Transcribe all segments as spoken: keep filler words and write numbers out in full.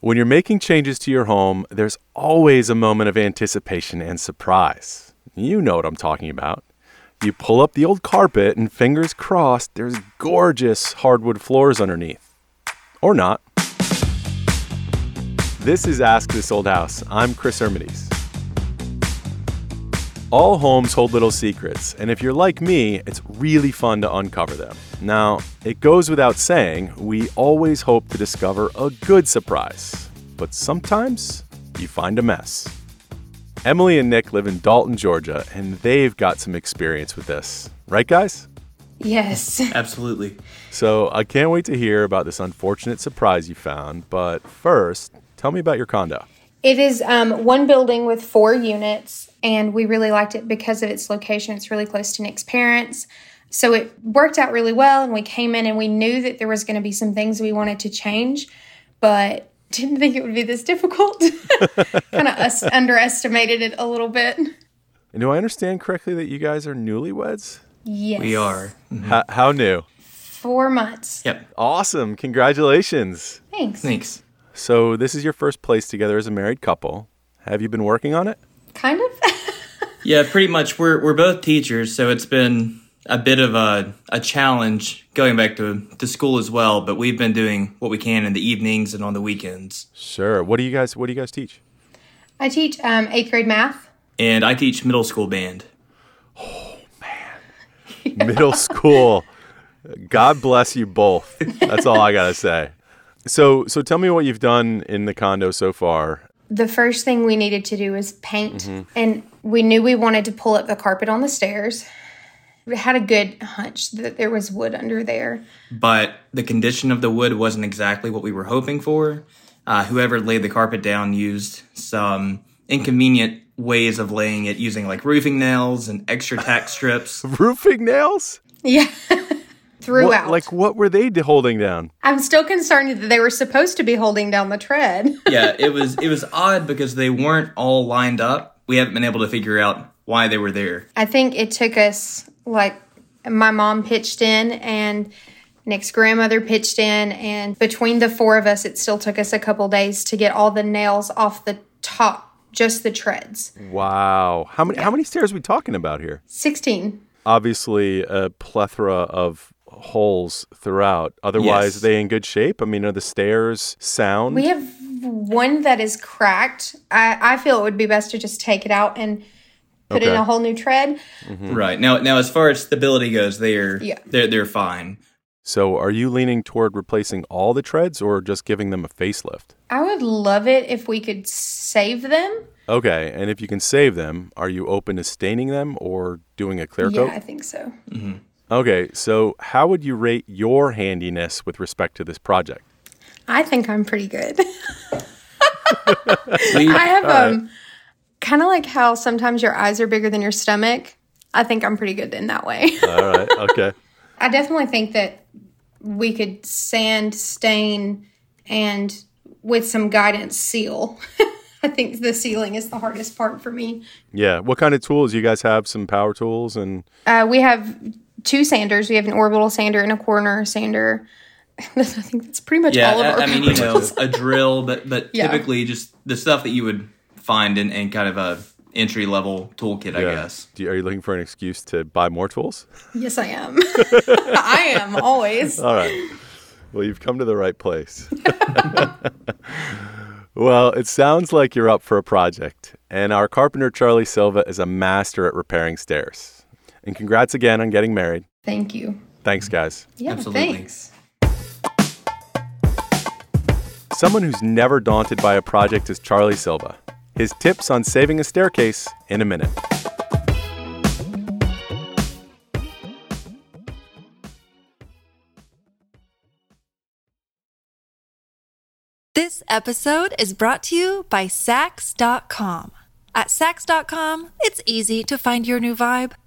When you're making changes to your home, there's always a moment of anticipation and surprise. You know what I'm talking about. You pull up the old carpet and fingers crossed, there's gorgeous hardwood floors underneath. Or not. This is Ask This Old House. I'm Chris Ermides. All homes hold little secrets, and if you're like me, it's really fun to uncover them. Now, it goes without saying, we always hope to discover a good surprise, but sometimes you find a mess. Emily and Nick live in Dalton, Georgia, and they've got some experience with this. Right, guys? Yes. Absolutely. So I can't wait to hear about this unfortunate surprise you found. But first, tell me about your condo. It is um, one building with four units, and we really liked it because of its location. It's really close to Nick's parents. So it worked out really well, and we came in and we knew that there was going to be some things we wanted to change, but didn't think it would be this difficult. Kind of us- underestimated it a little bit. And do I understand correctly that you guys are newlyweds? Yes. We are. Mm-hmm. H- how new? Four months. Yep. Awesome. Congratulations. Thanks. Thanks. So this is your first place together as a married couple. Have you been working on it? Kind of. Yeah, pretty much. We're we're both teachers, so it's been a bit of a, a challenge going back to, to school as well, but we've been doing what we can in the evenings and on the weekends. Sure. What do you guys What do you guys teach? I teach um, eighth grade math, and I teach middle school band. Oh man, yeah. Middle school. God bless you both. That's all I gotta say. So, so tell me what you've done in the condo so far. The first thing we needed to do was paint, mm-hmm. and we knew we wanted to pull up the carpet on the stairs. We had a good hunch that there was wood under there. But the condition of the wood wasn't exactly what we were hoping for. Uh, whoever laid the carpet down used some inconvenient ways of laying it, using like roofing nails and extra tack strips. Roofing nails? Yeah. Throughout. What, like, what were they holding down? I'm still concerned that they were supposed to be holding down the tread. Yeah, it was it was odd because they weren't all lined up. We haven't been able to figure out why they were there. I think it took us... Like, my mom pitched in and Nick's grandmother pitched in, and between the four of us, it still took us a couple days to get all the nails off the top, just the treads. Wow. How many, yeah. how many stairs are we talking about here? sixteen. Obviously, a plethora of holes throughout. Otherwise, yes. Are they in good shape? I mean, are the stairs sound? We have one that is cracked. I, I feel it would be best to just take it out and... Put okay. in a whole new tread. Mm-hmm. Right. Now, now, as far as stability goes, they're, yeah. they're they're fine. So are you leaning toward replacing all the treads or just giving them a facelift? I would love it if we could save them. Okay. And if you can save them, are you open to staining them or doing a clear yeah, coat? Yeah, I think so. Mm-hmm. Okay. So how would you rate your handiness with respect to this project? I think I'm pretty good. See, I have... um. Right. Kind of like how sometimes your eyes are bigger than your stomach. I think I'm pretty good in that way. All right. Okay. I definitely think that we could sand, stain, and with some guidance, seal. I think the sealing is the hardest part for me. Yeah. What kind of tools? You guys have some power tools? and. Uh, we have two sanders. We have an orbital sander and a corner sander. I think that's pretty much yeah, all of I, our I mean, you know, a drill, but, but yeah. typically just the stuff that you would... find in, in kind of a entry-level toolkit, yeah. I guess. Do you, are you looking for an excuse to buy more tools? Yes, I am. I am, always. All right. Well, you've come to the right place. Well, it sounds like you're up for a project, and our carpenter, Charlie Silva, is a master at repairing stairs. And congrats again on getting married. Thank you. Thanks, guys. Yeah, absolutely. Thanks. Someone who's never daunted by a project is Charlie Silva. His tips on saving a staircase in a minute. This episode is brought to you by Saks dot com. At Saks dot com, it's easy to find your new vibe.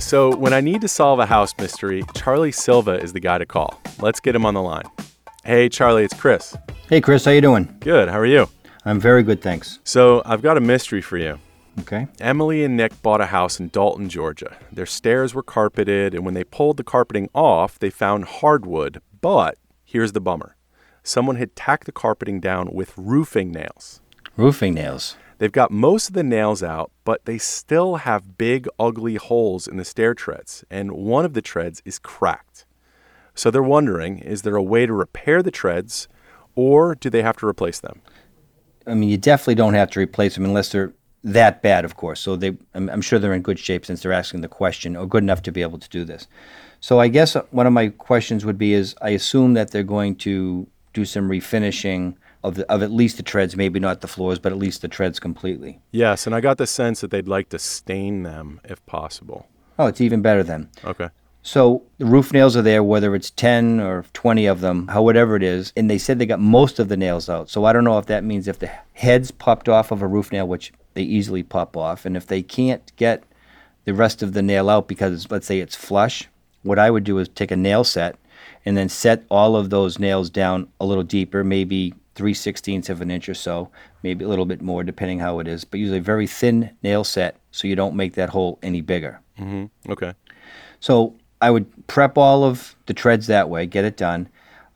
So when I need to solve a house mystery, Charlie Silva is the guy to call. Let's get him on the line. Hey, Charlie, it's Chris. Hey, Chris, how you doing? Good. How are you? I'm very good, thanks. So I've got a mystery for you. Okay. Emily and Nick bought a house in Dalton, Georgia. Their stairs were carpeted, and when they pulled the carpeting off, they found hardwood. But here's the bummer. Someone had tacked the carpeting down with roofing nails. Roofing nails. They've got most of the nails out, but they still have big, ugly holes in the stair treads, and one of the treads is cracked. So they're wondering, is there a way to repair the treads, or do they have to replace them? I mean, you definitely don't have to replace them unless they're that bad, of course. So they, I'm, I'm sure they're in good shape since they're asking the question, or good enough to be able to do this. So I guess one of my questions would be is, I assume that they're going to do some refinishing Of, the, of at least the treads, maybe not the floors, but at least the treads completely. Yes, and I got the sense that they'd like to stain them if possible. Oh, it's even better then. Okay. So the roof nails are there, whether it's ten or twenty of them, however it is, and they said they got most of the nails out. So I don't know if that means if the heads popped off of a roof nail, which they easily pop off, and if they can't get the rest of the nail out because, let's say, it's flush, what I would do is take a nail set and then set all of those nails down a little deeper, maybe three sixteenths of an inch or so, maybe a little bit more depending how it is, but usually a very thin nail set so you don't make that hole any bigger. Mm-hmm. Okay. So I would prep all of the treads that way, get it done,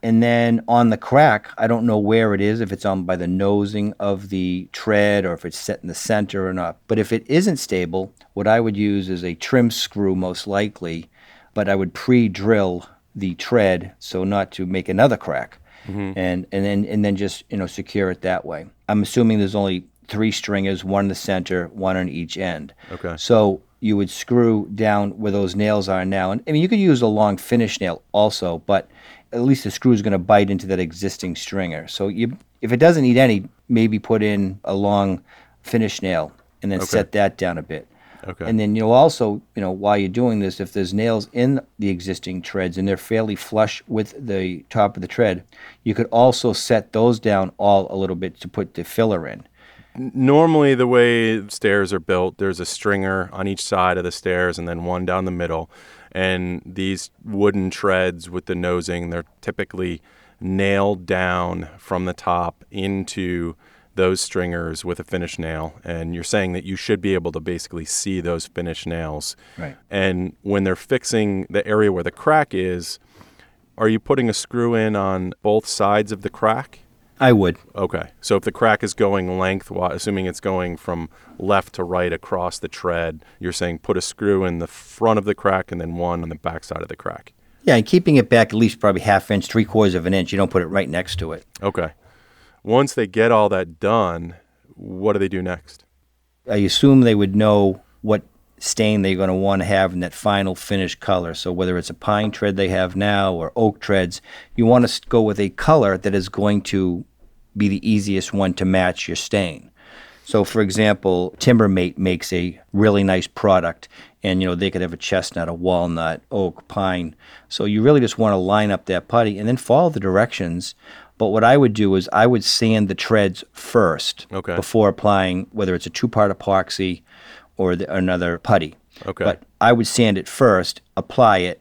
and then on the crack, I don't know where it is, if it's on by the nosing of the tread or if it's set in the center or not, but if it isn't stable, what I would use is a trim screw most likely, but I would pre-drill the tread so not to make another crack. Mm-hmm. And and then and then just, you know, secure it that way. I'm assuming there's only three stringers, one in the center, one on each end. Okay. So you would screw down where those nails are now. And I mean, you could use a long finish nail also, but at least the screw is going to bite into that existing stringer. So you, if it doesn't need any, maybe put in a long finish nail and then okay. set that down a bit. Okay. And then you'll also, you know, while you're doing this, if there's nails in the existing treads and they're fairly flush with the top of the tread, you could also set those down all a little bit to put the filler in. Normally, the way stairs are built, there's a stringer on each side of the stairs and then one down the middle. And these wooden treads with the nosing, they're typically nailed down from the top into those stringers with a finish nail, and you're saying that you should be able to basically see those finish nails. Right. And when they're fixing the area where the crack is, are you putting a screw in on both sides of the crack? I would. Okay. So if the crack is going lengthwise, assuming it's going from left to right across the tread, you're saying put a screw in the front of the crack and then one on the back side of the crack. Yeah, and keeping it back at least probably half inch, three quarters of an inch. You don't put it right next to it. Okay. Once they get all that done, what do they do next? I assume they would know what stain they're going to want to have in that final finished color. So whether it's a pine tread they have now or oak treads, you want to go with a color that is going to be the easiest one to match your stain. So, for example, Timbermate makes a really nice product, and, you know, they could have a chestnut, a walnut, oak, pine. So you really just want to line up that putty and then follow the directions. But what I would do is I would sand the treads first okay. before applying, whether it's a two-part epoxy or the, another putty. Okay. But I would sand it first, apply it,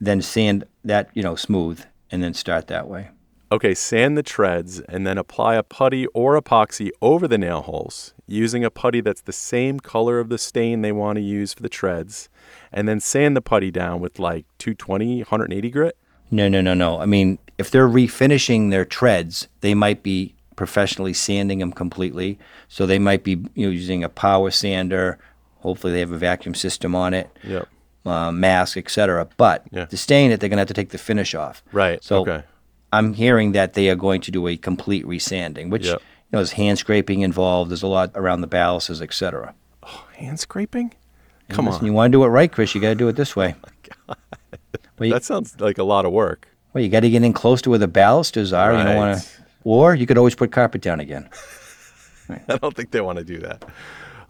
then sand that, you know, smooth, and then start that way. Okay, sand the treads and then apply a putty or epoxy over the nail holes. using a putty that's the same color of the stain they want to use for the treads, and then sand the putty down with like two twenty, one eighty grit? No, no, no, no. I mean, if they're refinishing their treads, they might be professionally sanding them completely. So they might be, you know, using a power sander. Hopefully they have a vacuum system on it, yep. uh, mask, et cetera. But yeah. to stain it, they're going to have to take the finish off. Right, so okay. I'm hearing that they are going to do a complete resanding, which yep. you know, there's hand scraping involved. There's a lot around the balances, et cetera. Oh, hand scraping? Come and listen, on. You want to do it right, Chris, you got to do it this way. Oh, well, you, that sounds like a lot of work. Well, you got to get in close to where the balusters are. Right. You don't want to, or you could always put carpet down again. Right. I don't think they want to do that.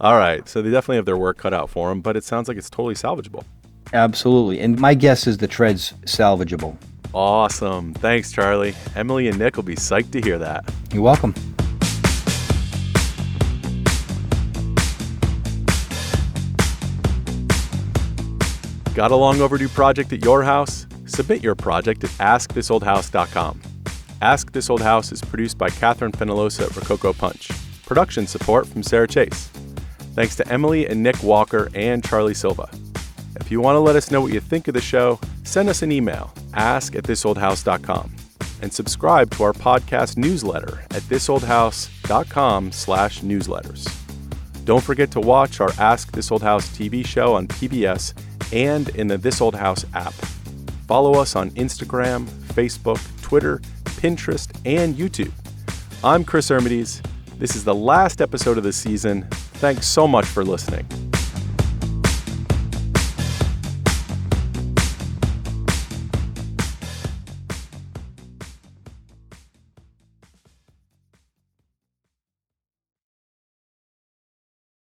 All right, so they definitely have their work cut out for them, but it sounds like it's totally salvageable. Absolutely, and my guess is the tread's salvageable. Awesome. Thanks, Charlie. Emily and Nick will be psyched to hear that. You're welcome. Got a long overdue project at your house? Submit your project at ask this old house dot com. Ask This Old House is produced by Catherine Fenolosa at Rococo Punch. Production support from Sarah Chase. Thanks to Emily and Nick Walker and Charlie Silva. If you want to let us know what you think of the show, send us an email, ask at this old house dot com, and subscribe to our podcast newsletter at this old house dot com slash newsletters. Don't forget to watch our Ask This Old House T V show on P B S and in the This Old House app. Follow us on Instagram, Facebook, Twitter, Pinterest, and YouTube. I'm Chris Ermides. This is the last episode of the season. Thanks so much for listening.